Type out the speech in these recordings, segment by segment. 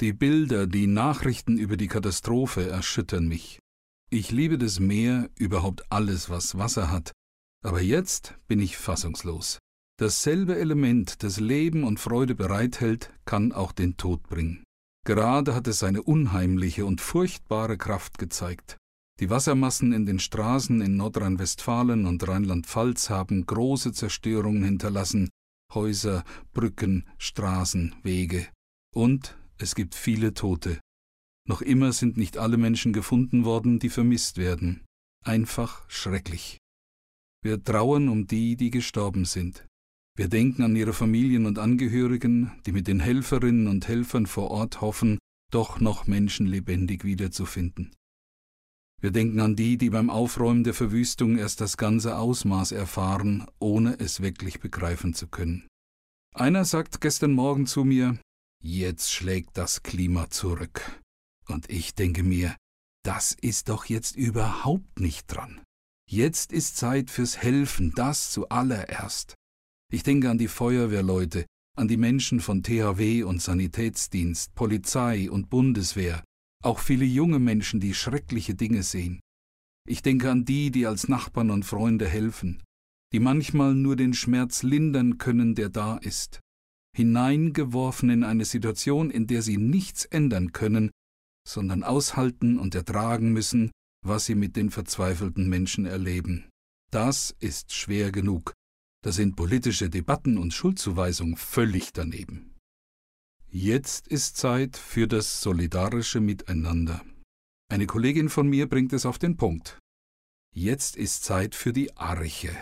Die Bilder, die Nachrichten über die Katastrophe erschüttern mich. Ich liebe das Meer, überhaupt alles, was Wasser hat. Aber jetzt bin ich fassungslos. Dasselbe Element, das Leben und Freude bereithält, kann auch den Tod bringen. Gerade hat es seine unheimliche und furchtbare Kraft gezeigt. Die Wassermassen in den Straßen in Nordrhein-Westfalen und Rheinland-Pfalz haben große Zerstörungen hinterlassen. Häuser, Brücken, Straßen, Wege. Und es gibt viele Tote. Noch immer sind nicht alle Menschen gefunden worden, die vermisst werden. Einfach schrecklich. Wir trauern um die, die gestorben sind. Wir denken an ihre Familien und Angehörigen, die mit den Helferinnen und Helfern vor Ort hoffen, doch noch Menschen lebendig wiederzufinden. Wir denken an die, die beim Aufräumen der Verwüstung erst das ganze Ausmaß erfahren, ohne es wirklich begreifen zu können. Einer sagt gestern Morgen zu mir: Jetzt schlägt das Klima zurück. Und ich denke mir, das ist doch jetzt überhaupt nicht dran. Jetzt ist Zeit fürs Helfen, das zuallererst. Ich denke an die Feuerwehrleute, an die Menschen von THW und Sanitätsdienst, Polizei und Bundeswehr, auch viele junge Menschen, die schreckliche Dinge sehen. Ich denke an die, die als Nachbarn und Freunde helfen, die manchmal nur den Schmerz lindern können, der da ist. Hineingeworfen in eine Situation, in der sie nichts ändern können, sondern aushalten und ertragen müssen, was sie mit den verzweifelten Menschen erleben. Das ist schwer genug. Da sind politische Debatten und Schuldzuweisungen völlig daneben. Jetzt ist Zeit für das solidarische Miteinander. Eine Kollegin von mir bringt es auf den Punkt. Jetzt ist Zeit für die Arche.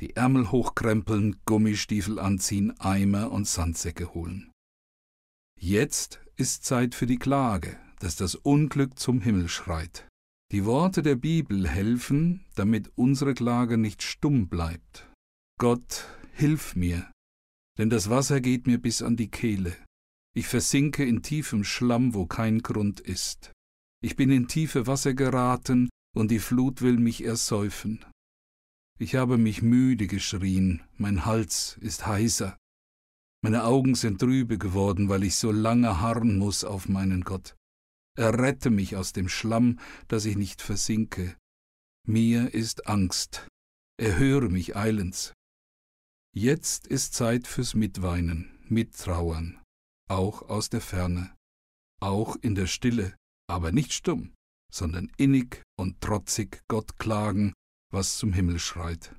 Die Ärmel hochkrempeln, Gummistiefel anziehen, Eimer und Sandsäcke holen. Jetzt ist Zeit für die Klage, dass das Unglück zum Himmel schreit. Die Worte der Bibel helfen, damit unsere Klage nicht stumm bleibt. Gott, hilf mir, denn das Wasser geht mir bis an die Kehle. Ich versinke in tiefem Schlamm, wo kein Grund ist. Ich bin in tiefe Wasser geraten, und die Flut will mich ersäufen. Ich habe mich müde geschrien, mein Hals ist heißer. Meine Augen sind trübe geworden, weil ich so lange harren muss auf meinen Gott. Errette mich aus dem Schlamm, dass ich nicht versinke. Mir ist Angst. Erhöre mich eilends. Jetzt ist Zeit fürs Mitweinen, Mittrauern, auch aus der Ferne, auch in der Stille, aber nicht stumm, sondern innig und trotzig Gott klagen, was zum Himmel schreit.